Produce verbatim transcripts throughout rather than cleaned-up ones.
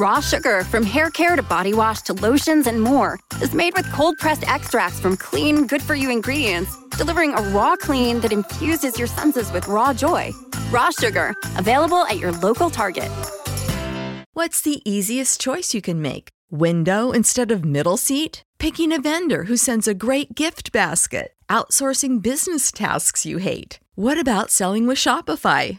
raw sugar, from hair care to body wash to lotions and more, is made with cold-pressed extracts from clean, good-for-you ingredients, delivering a raw clean that infuses your senses with raw joy. Raw sugar, available at your local Target. What's the easiest choice you can make? Window instead of middle seat? Picking a vendor who sends a great gift basket? Outsourcing business tasks you hate? What about selling with Shopify?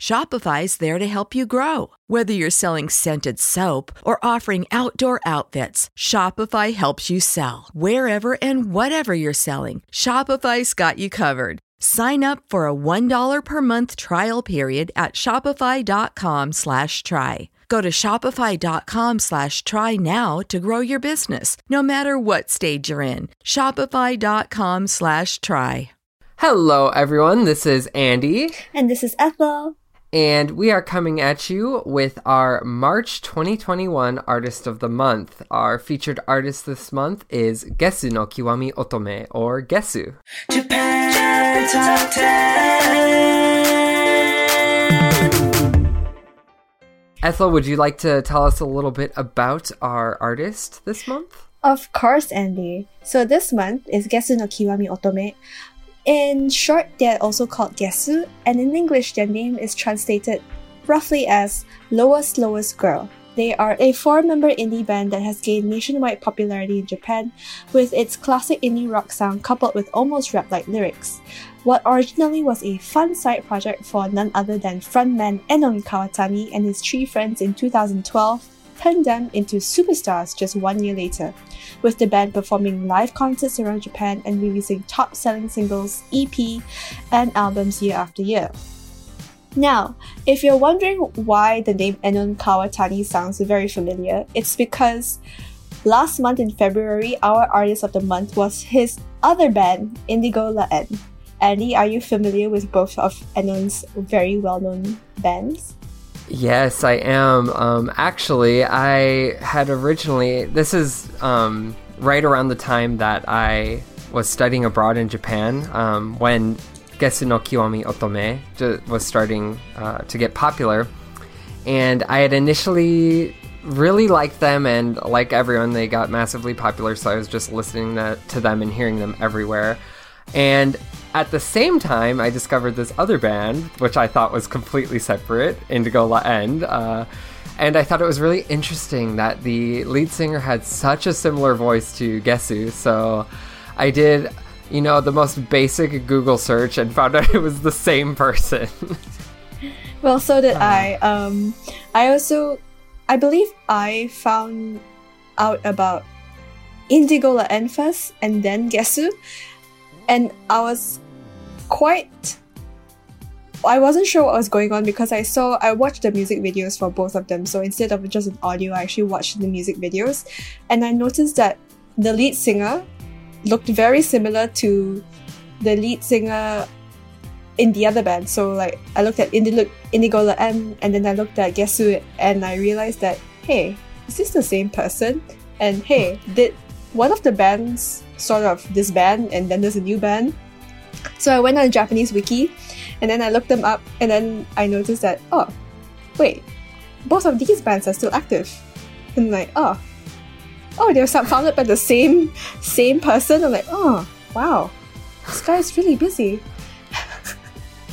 Shopify's there to help you grow. Whether you're selling scented soap or offering outdoor outfits, Shopify helps you sell. Wherever and whatever you're selling, Shopify's got you covered. Sign up for a one dollar per month trial period at shopify.com slash try. Go to shopify.com slash try now to grow your business, no matter what stage you're in. Shopify.com slash try. Hello, everyone. This is Andy. And this is Ethel. And we are coming at you with our March twenty twenty-one Artist of the Month. Our featured artist this month is Gesu no Kiwami Otome, or Gesu. Japan Top ten. Ethel, would you like to tell us a little bit about our artist this month? Of course, Andy. So this month is Gesu no Kiwami Otome. In short, they're also called Gesu, and in English, their name is translated roughly as Lowest Lowest Girl. They are a four-member indie band that has gained nationwide popularity in Japan with its classic indie rock sound coupled with almost rap-like lyrics. What originally was a fun side project for none other than frontman Enon Kawatani and his three friends in two thousand twelve turned them into superstars just one year later, with the band performing live concerts around Japan and releasing top-selling singles, E P, and albums year after year. Now, if you're wondering why the name Enon Kawatani sounds very familiar, it's because last month in February, our Artist of the Month was his other band, Indigo la End. Andy, are you familiar with both of Enon's very well-known bands? Yes, I am. Um, actually, I had originally... This is um, right around the time that I was studying abroad in Japan, um, when Gesu no Kiwami Otome was starting uh, to get popular. And I had initially really liked them, and like everyone, they got massively popular, so I was just listening to them and hearing them everywhere. And at the same time, I discovered this other band, which I thought was completely separate, Indigo la End. Uh, and I thought it was really interesting that the lead singer had such a similar voice to Gesu. So I did, you know, the most basic Google search and found out it was the same person. Well, so did uh. I. Um, I also, I believe I found out about Indigo la End first and then Gesu. And I was quite... I wasn't sure what was going on because I saw... I watched the music videos for both of them. So instead of just an audio, I actually watched the music videos. And I noticed that the lead singer looked very similar to the lead singer in the other band. So like I looked at Indigo, Indigo la End, and then I looked at Gesu, and I realized that, hey, is this the same person? And hey, did... one of the bands sort of this band, and then there's a new band. So I went on a Japanese wiki, and then I looked them up, and then I noticed that, oh, wait, both of these bands are still active. And I'm like, oh, oh, they were founded by the same same person. I'm like, oh, wow, this guy is really busy.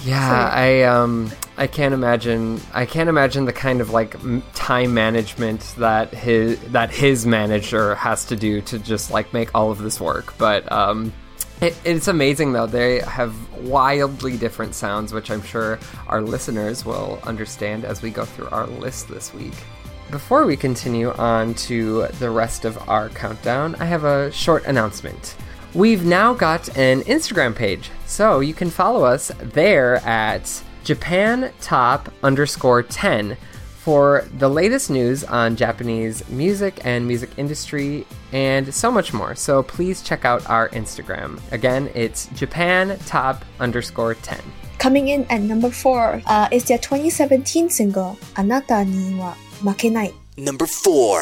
Yeah, so, I um, I can't imagine. I can't imagine the kind of like time management that his that his manager has to do to just like make all of this work. But um, it, it's amazing though. They have wildly different sounds, which I'm sure our listeners will understand as we go through our list this week. Before we continue on to the rest of our countdown, I have a short announcement. We've now got an Instagram page, so you can follow us there at Japan Top underscore ten for the latest news on Japanese music and music industry and so much more. So please check out our Instagram. Again, it's Japan Top underscore ten. Coming in at number four、uh, is their twenty seventeen single, Anata ni wa Makenai. Number four.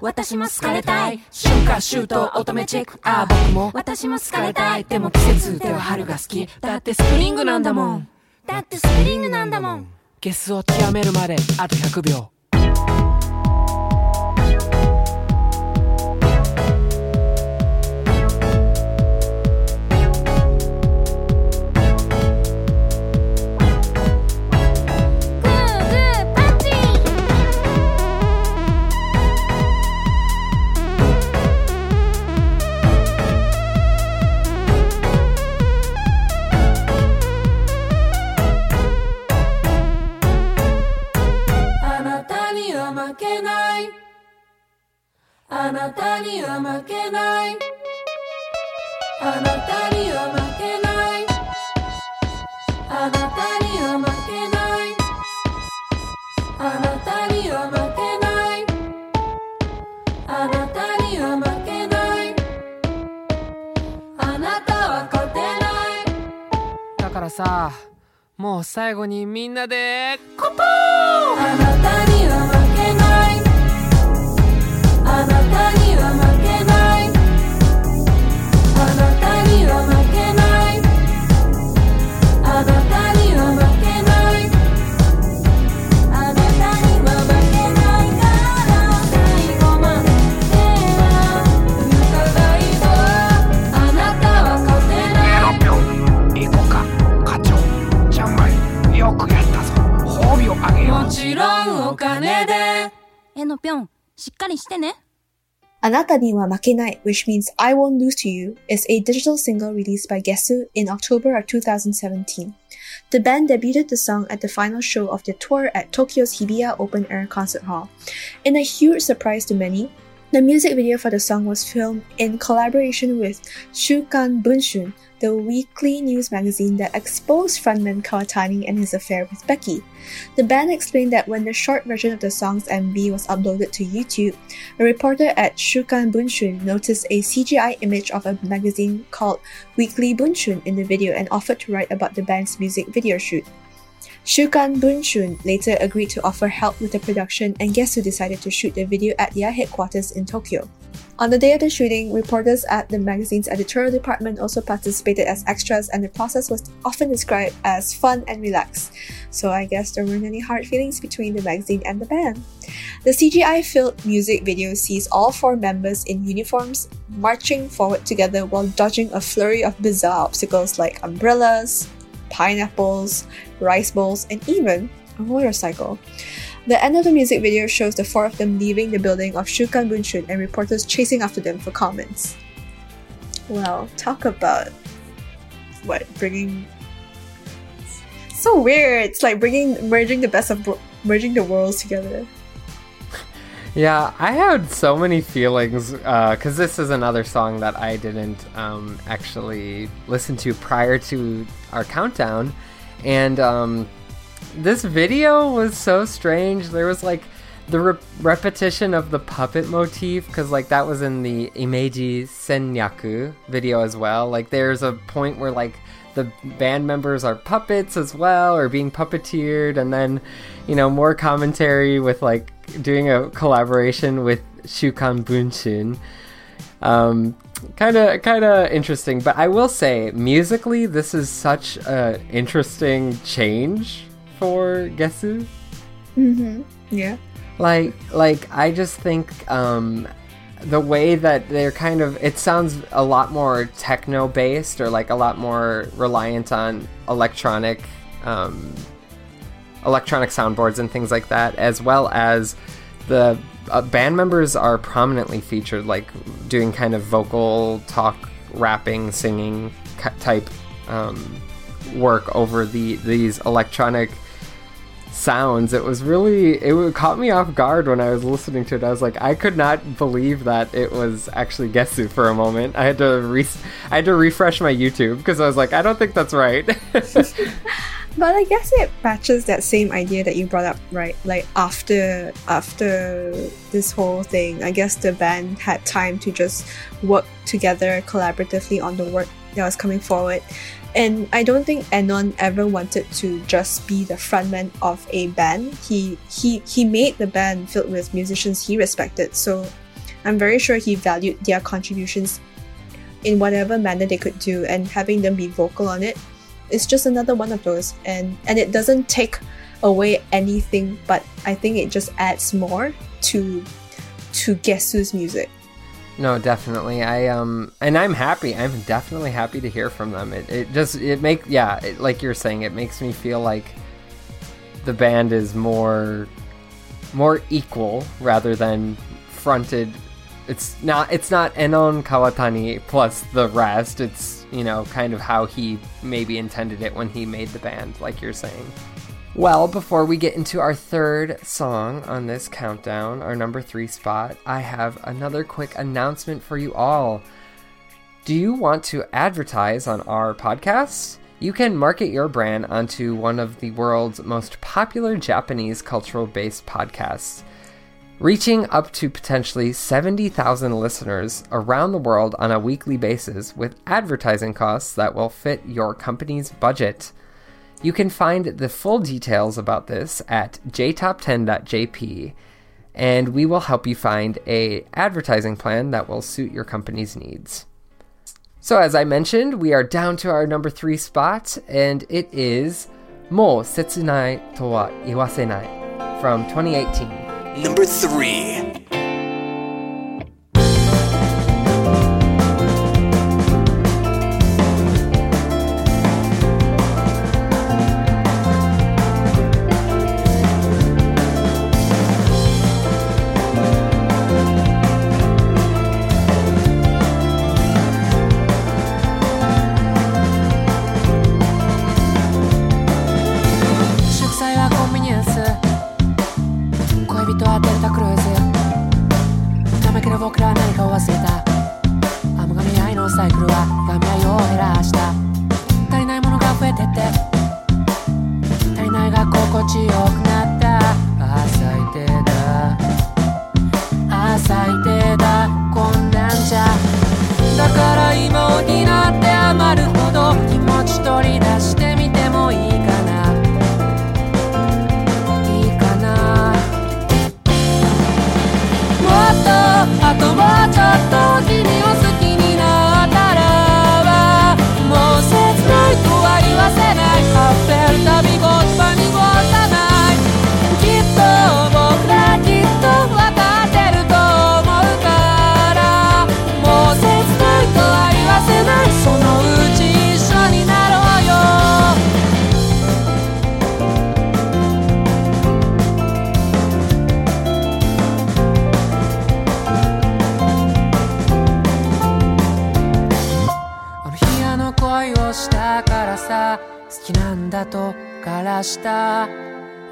私も好かれたい春夏秋冬乙女チェックああ僕も私も好かれたいでも季節では春が好きだってスプリングなんだもんだってスプリングなんだもんゲスを極めるまであとひゃくびょうあなたには負けないあなたには負けないあなたには負けないあなたには負けないあなたには負けないあなたは勝てないだからさもう最後にみんなで乾杯あなたには負けないあなたには負けないあなたには負けないあなたには負けないあなたには負けないから最後までは疑いはあなたは勝てないエロピョン、イコカ、課長、Chanmariよくやったぞ褒美をあげようもちろんお金でエノピョンしっかりしてね。Anata ni wa Makenai, which means I won't lose to you, is a digital single released by Gesu in October of twenty seventeen. The band debuted the song at the final show of their tour at Tokyo's Hibiya Open Air Concert Hall. In a huge surprise to many, the music video for the song was filmed in collaboration with Shukan Bunshun, the weekly news magazine that exposed frontman Kawatani and his affair with Becky. The band explained that when the short version of the song's M V was uploaded to YouTube, a reporter at Shukan Bunshun noticed a C G I image of a magazine called Weekly Bunshun in the video and offered to write about the band's music video shoot. Shukan Bunshun later agreed to offer help with the production, and Gesu decided to shoot the video at their headquarters in Tokyo. On the day of the shooting, reporters at the magazine's editorial department also participated as extras, and the process was often described as fun and relaxed. So I guess there weren't any hard feelings between the magazine and the band. The C G I-filled music video sees all four members in uniforms marching forward together while dodging a flurry of bizarre obstacles like umbrellas, pineapples, rice bowls, and even a motorcycle. The end of the music video shows the four of them leaving the building of Shukan Bunshun and reporters chasing after them for comments. Well, talk about what bringing so weird. It's like bringing merging the best of bro- merging the worlds together. Yeah, I had so many feelings because uh, this is another song that I didn't um, actually listen to prior to our countdown, and um, this video was so strange. There was like the re- repetition of the puppet motif because like that was in the Imeji Sennyaku video as well. Like there's a point where like the band members are puppets as well or being puppeteered, and then you know more commentary with like doing a collaboration with Shukan Bunshun. Um, kind of kind of interesting, but I will say musically this is such a interesting change for Gesu. Mm-hmm. Yeah. Like like I just think um the way that they're kind of, it sounds a lot more techno based or like a lot more reliant on electronic um electronic soundboards and things like that, as well as the uh, band members are prominently featured like doing kind of vocal talk, rapping, singing type um work over the these electronic sounds. It was really, it caught me off guard when I was listening to it. I was like, I could not believe that it was actually Gesu for a moment. I had to re- I had to refresh my YouTube because I was like, I don't think that's right. But I guess it matches that same idea that you brought up, right? Like after after this whole thing, I guess the band had time to just work together collaboratively on the work that was coming forward. And I don't think Enon ever wanted to just be the frontman of a band. He he he made the band filled with musicians he respected, so I'm very sure he valued their contributions in whatever manner they could do, and having them be vocal on it is just another one of those. And, and it doesn't take away anything, but I think it just adds more to to Gesu's music. No, definitely. I um, and I'm happy. I'm definitely happy to hear from them. It it just it make yeah, it, like you're saying, it makes me feel like the band is more more equal rather than fronted. It's not it's not Enon Kawatani plus the rest. It's you know kind of how he maybe intended it when he made the band, like you're saying. Well, before we get into our third song on this countdown, our number three spot, I have another quick announcement for you all. Do you want to advertise on our podcast? You can market your brand onto one of the world's most popular Japanese cultural-based podcasts, reaching up to potentially seventy thousand listeners around the world on a weekly basis with advertising costs that will fit your company's budget. You can find the full details about this at j top ten dot j p, and we will help you find a advertising plan that will suit your company's needs. So as I mentioned, we are down to our number three spot, and it is Mou Setsunai to wa Iwasenai from twenty eighteen. Number three. 気持ち取り出してみてもいいかなともうちょっと君を好きになったらはもう切ないとは言わせないハッペル旅ごっぱにごたないきっと僕らきっと分かってると思うからもう切ないとは言わせないそのうち一緒になろうよしたからさ好きなんだとからしたあ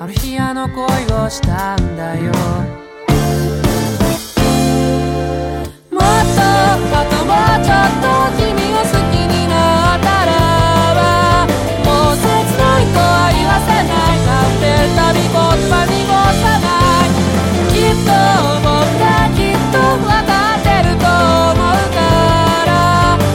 の日あの恋をしたんだよもっとあともうちょっと君を好きになったらはもう切ないとは言わせないなんて旅ごっぱにごさないきっと僕らきっと分かってると思うからも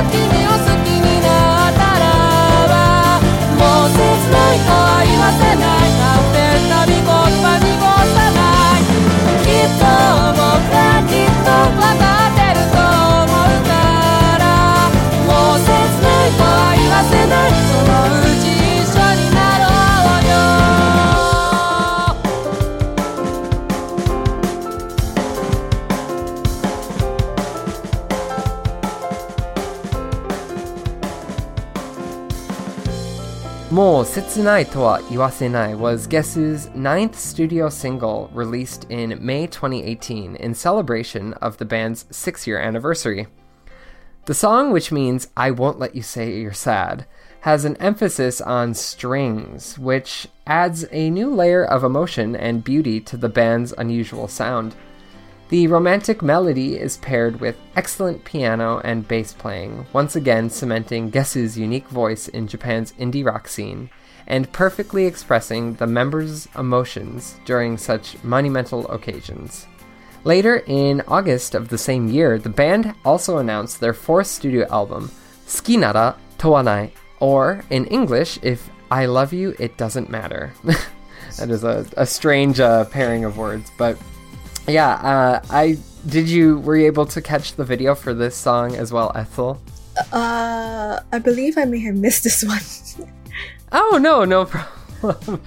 う切ないとはそのうち一緒になろうよもう切ないとは言わせない was Gesu's ninth studio single released in May twenty eighteen in celebration of the band's six-year anniversary. The song, which means I won't let you say you're sad, has an emphasis on strings, which adds a new layer of emotion and beauty to the band's unusual sound. The romantic melody is paired with excellent piano and bass playing, once again cementing Gesu's unique voice in Japan's indie rock scene, and perfectly expressing the members' emotions during such monumental occasions. Later, in August of the same year, the band also announced their fourth studio album, Sukinara Towanai, or in English, If I Love You, It Doesn't Matter. That is a, a strange uh, pairing of words, but...Yeah, uh, I, did you, were you able to catch the video for this song as well, Ethel? Uh, I believe I may have missed this one. Oh, no, no problem.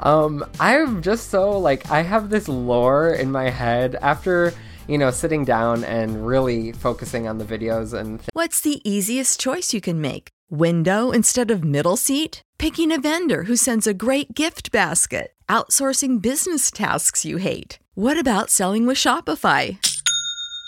um, I'm just so, like, I have this lore in my head after, you know, sitting down and really focusing on the videos and... Th- What's the easiest choice you can make? Window instead of middle seat? Picking a vendor who sends a great gift basket? Outsourcing business tasks you hate?What about selling with Shopify?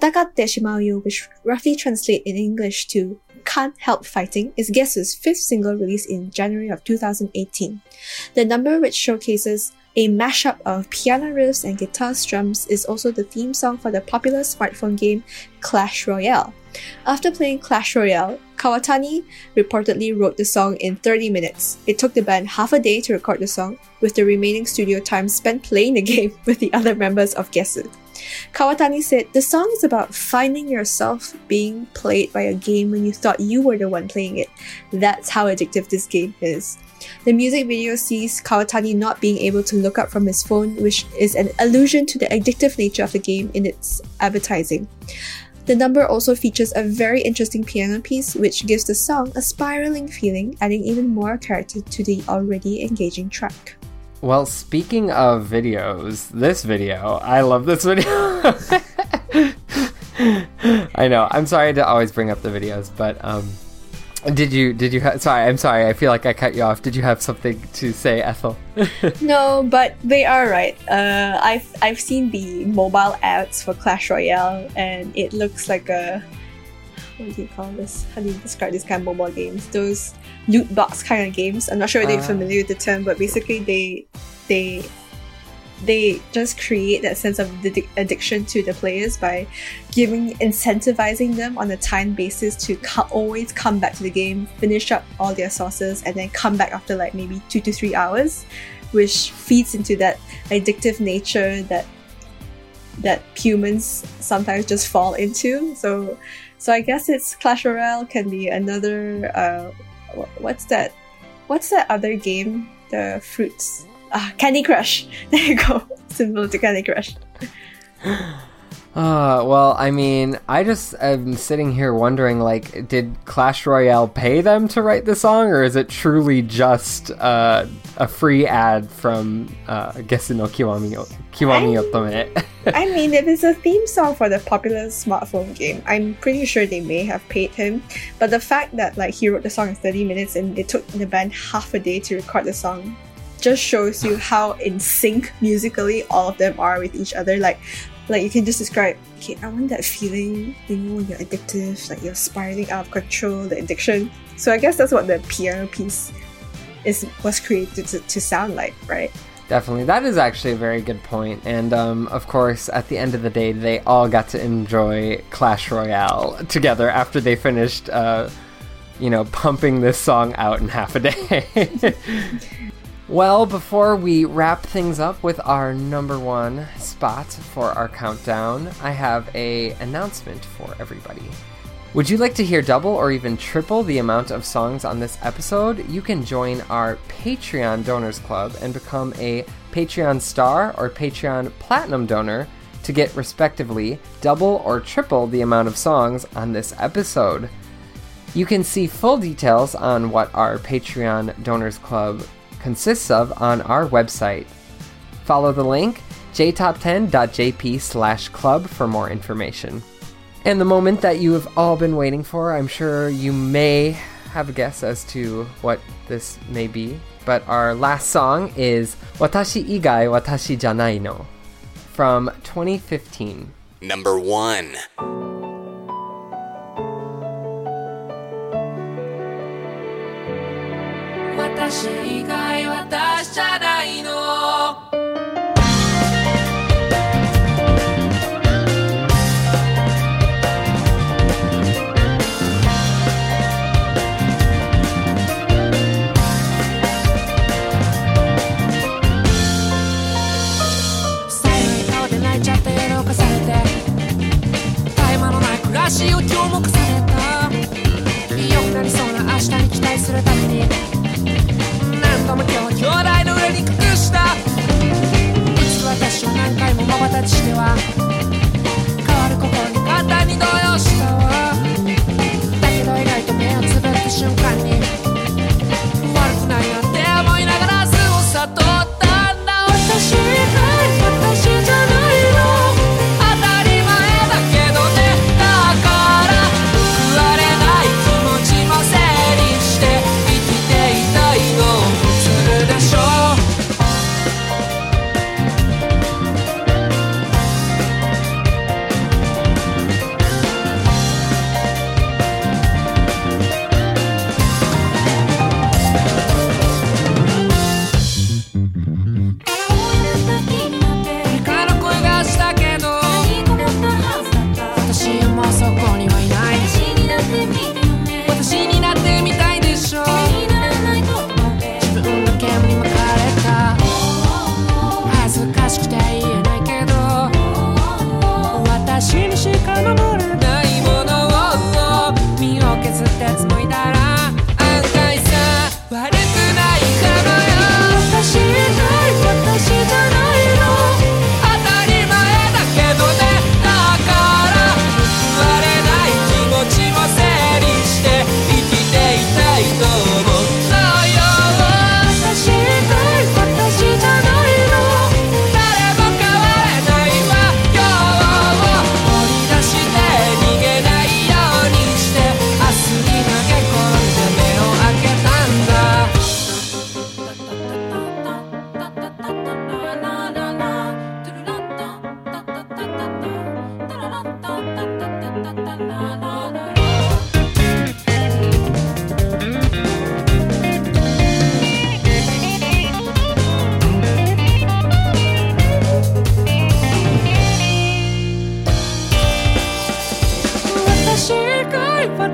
Tatakatte Shimau yo, which roughly translates in English to Can't Help Fighting, is Gesu's fifth single released in January of two thousand eighteen. The number, which showcases a mashup of piano riffs and guitar strums, is also the theme song for the popular smartphone game Clash Royale. After playing Clash Royale, Kawatani reportedly wrote the song in thirty minutes. It took the band half a day to record the song, with the remaining studio time spent playing the game with the other members of Gesu. Kawatani said, "The song is about finding yourself being played by a game when you thought you were the one playing it. That's how addictive this game is." The music video sees Kawatani not being able to look up from his phone, which is an allusion to the addictive nature of the game in its advertising. The number also features a very interesting piano piece, which gives the song a spiraling feeling, adding even more character to the already engaging track. Well, speaking of videos, this video, I love this video. I know, I'm sorry to always bring up the videos, but um, did you, did you, ha- sorry, I'm sorry, I feel like I cut you off. Did you have something to say, Ethel? No, but they are right. Uh, I've, I've seen the mobile ads for Clash Royale, and it looks like a, what do you call this? How do you describe these kind of mobile games? Those loot box kind of games. I'm not sure if they're uh, familiar with the term, but basically they they they just create that sense of addic- addiction to the players by giving incentivizing them on a time basis to co- always come back to the game, finish up all their sources, and then come back after like maybe two to three hours, which feeds into that addictive nature that that humans sometimes just fall into. So. So I guess it's Clash Royale can be another, uh, what's that? What's that other game? The fruits. Ah, Candy Crush. There you go. Similar to Candy Crush. Uh, well, I mean, I just am sitting here wondering, like, did Clash Royale pay them to write the song, or is it truly just uh, a free ad from uh, Gesu no Kiwami Otome? I mean, if it's a theme song for the popular smartphone game, I'm pretty sure they may have paid him. But the fact that, like, he wrote the song in thirty minutes and it took the band half a day to record the song just shows you how in sync musically all of them are with each other. Like, Like, you can just describe, okay, I want that feeling, you know, when you're addictive, like you're spiraling out of control, the addiction. So I guess that's what the piano piece is was created to, to sound like, right? Definitely. That is actually a very good point. And, um, of course, at the end of the day, they all got to enjoy Clash Royale together after they finished, uh, you know, pumping this song out in half a day. Well, before we wrap things up with our number one spot for our countdown, I have an announcement for everybody. Would you like to hear double or even triple the amount of songs on this episode? You can join our Patreon Donors Club and become a Patreon Star or Patreon Platinum donor to get, respectively, double or triple the amount of songs on this episode. You can see full details on what our Patreon Donors Club consists of on our website. Follow the link j top ten dot j p slash club for more information. And the moment that you have all been waiting for, I'm sure you may have a guess as to what this may be, but our last song is Watashi Igai Watashi Janai no from twenty fifteen. Number one. 私以外私じゃないの最後で泣いちゃって残されて絶え間のない暮らしを今日も重ねた良くなりそうな明日に期待するために今日は兄弟の上に隠した実は私を何回も瞬きしては変わる心に肩に動揺したわだけど意外と目をつぶった瞬間に悪くないなんて思いながら明日を悟ったんだ私以外私じゃないの「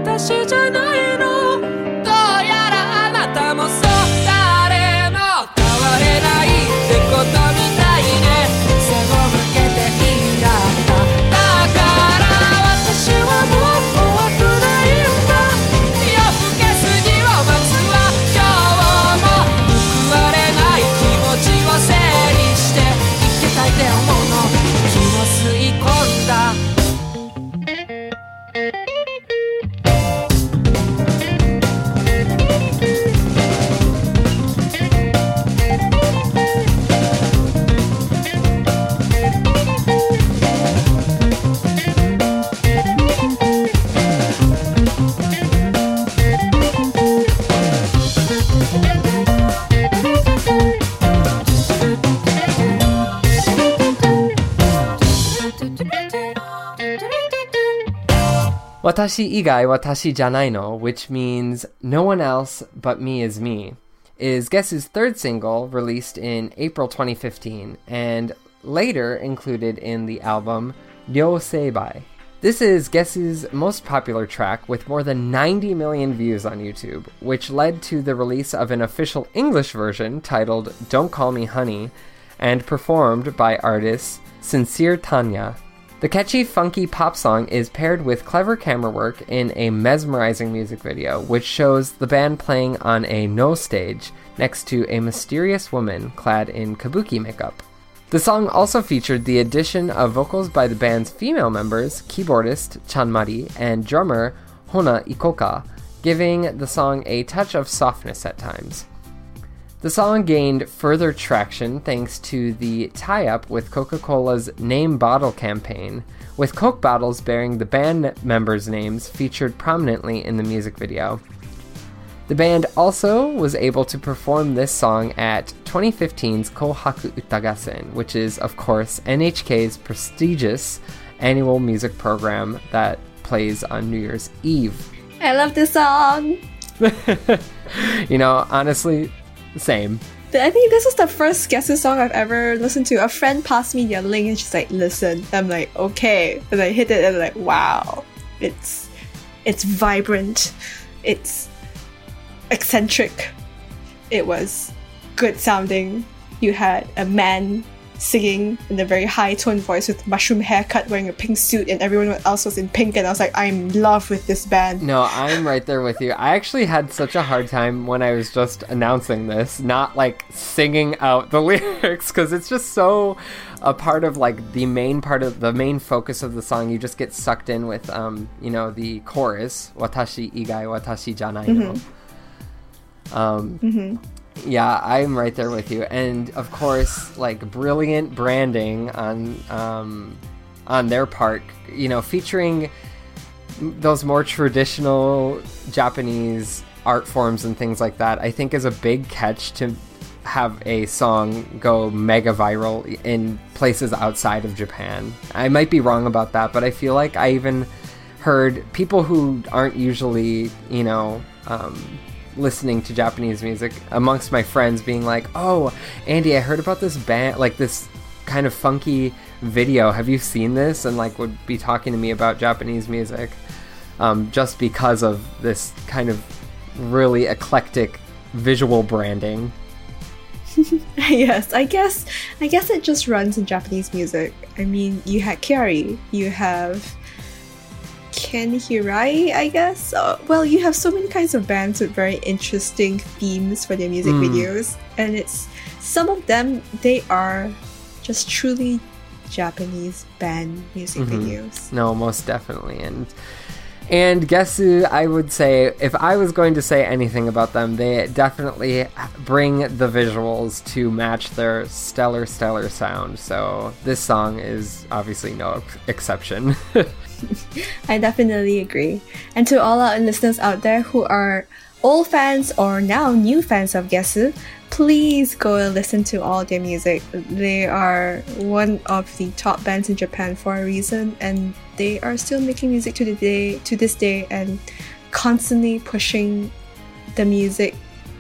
私じゃないの。どうやらあなたもそう、誰も変われないってことみたいね。背を向けていいんだった。だから私はもう怖くないんだ。夜更けすぎを待つわ。今日も報われない気持ちを整理して生きてたいって思うの。気を吸い込んだ。Watashi Igai Watashi Janai no, which means no one else but me is me, is Gesu's third single, released in April twenty fifteen, and later included in the album Ryo Seibai. This is Gesu's most popular track, with more than ninety million views on YouTube, which led to the release of an official English version titled Don't Call Me Honey, and performed by artist Sincere Tanya. The catchy, funky pop song is paired with clever camera work in a mesmerizing music video, which shows the band playing on a no stage next to a mysterious woman clad in kabuki makeup. The song also featured the addition of vocals by the band's female members, keyboardist Chanmari and drummer Hona Ikoka, giving the song a touch of softness at times. The song gained further traction thanks to the tie-up with Coca-Cola's Name Bottle campaign, with Coke bottles bearing the band members' names featured prominently in the music video. The band also was able to perform this song at twenty fifteen's Kohaku Uta Gassen, which is, of course, N H K's prestigious annual music program that plays on New Year's Eve. I love this song! You know, honestly, same. I think this is the first Gesu song I've ever listened to. A friend passed me their link and she's like, listen. I'm like, okay. And I hit it and I'm like, wow. It's it's vibrant. It's eccentric. It was good sounding. You had a man singing in a very high tone voice with mushroom haircut, wearing a pink suit, and everyone else was in pink, and I was like, I'm in love with this band. No, I'm right there with you. I actually had such a hard time when I was just announcing this, not like singing out the lyrics, because it's just so a part of like the main part of the main focus of the song. You just get sucked in with um you know the chorus, Watashi Igai Watashi Janai no. Mm-hmm. um mm-hmm. Yeah, I'm right there with you. And, of course, like, brilliant branding on um, on their part, you know, featuring those more traditional Japanese art forms and things like that, I think is a big catch to have a song go mega viral in places outside of Japan. I might be wrong about that, but I feel like I even heard people who aren't usually, you know... Um, listening to Japanese music amongst my friends being like, oh, Andy, I heard about this band, like this kind of funky video, have you seen this? And like would be talking to me about Japanese music um, just because of this kind of really eclectic visual branding. Yes, I guess I guess it just runs in Japanese music. I mean, you had Kyary, you have Ken Hirai, I guess. Uh, well, you have so many kinds of bands with very interesting themes for their music mm. videos, and it's some of them, they are just truly Japanese band music mm-hmm. videos. No, most definitely. And and Gesu, I would say, if I was going to say anything about them, they definitely bring the visuals to match their stellar, stellar sound. So this song is obviously no exception. I definitely agree. And to all our listeners out there who are old fans or now new fans of Gesu, please go and listen to all their music. They are one of the top bands in Japan for a reason, and they are still making music to the day to this day and constantly pushing the music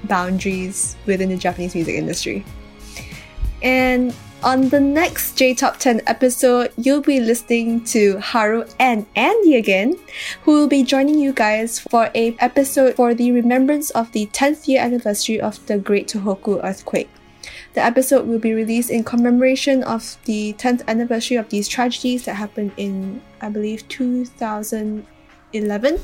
boundaries within the Japanese music industry. And On the next J Top ten episode, you'll be listening to Haru and Andy again, who will be joining you guys for a episode for the remembrance of the tenth year anniversary of the Great Tohoku Earthquake. The episode will be released in commemoration of the tenth anniversary of these tragedies that happened in, I believe, two thousand eleven.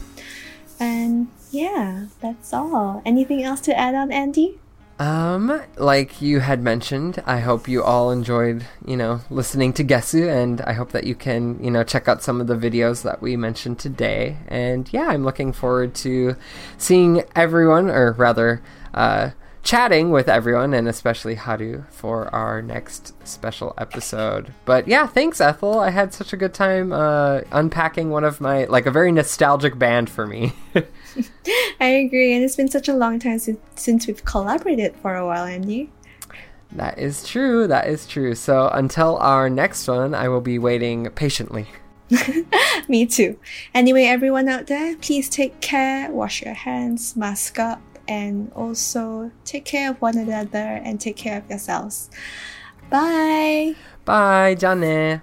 And yeah, that's all. Anything else to add on, Andy? Um, like you had mentioned, I hope you all enjoyed, you know, listening to Gesu, and I hope that you can, you know, check out some of the videos that we mentioned today. And yeah, I'm looking forward to seeing everyone, or rather, uh, chatting with everyone, and especially Haru, for our next special episode. But yeah, thanks, Ethel. I had such a good time uh, unpacking one of my, like, a very nostalgic band for me. I agree, and it's been such a long time since, since we've collaborated for a while, Andy. That is true, that is true. So until our next one, I will be waiting patiently. Me too. Anyway, everyone out there, please take care, wash your hands, mask up, and also take care of one another and take care of yourselves. Bye! Bye, Jane!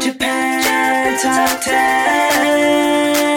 Japan Top ten!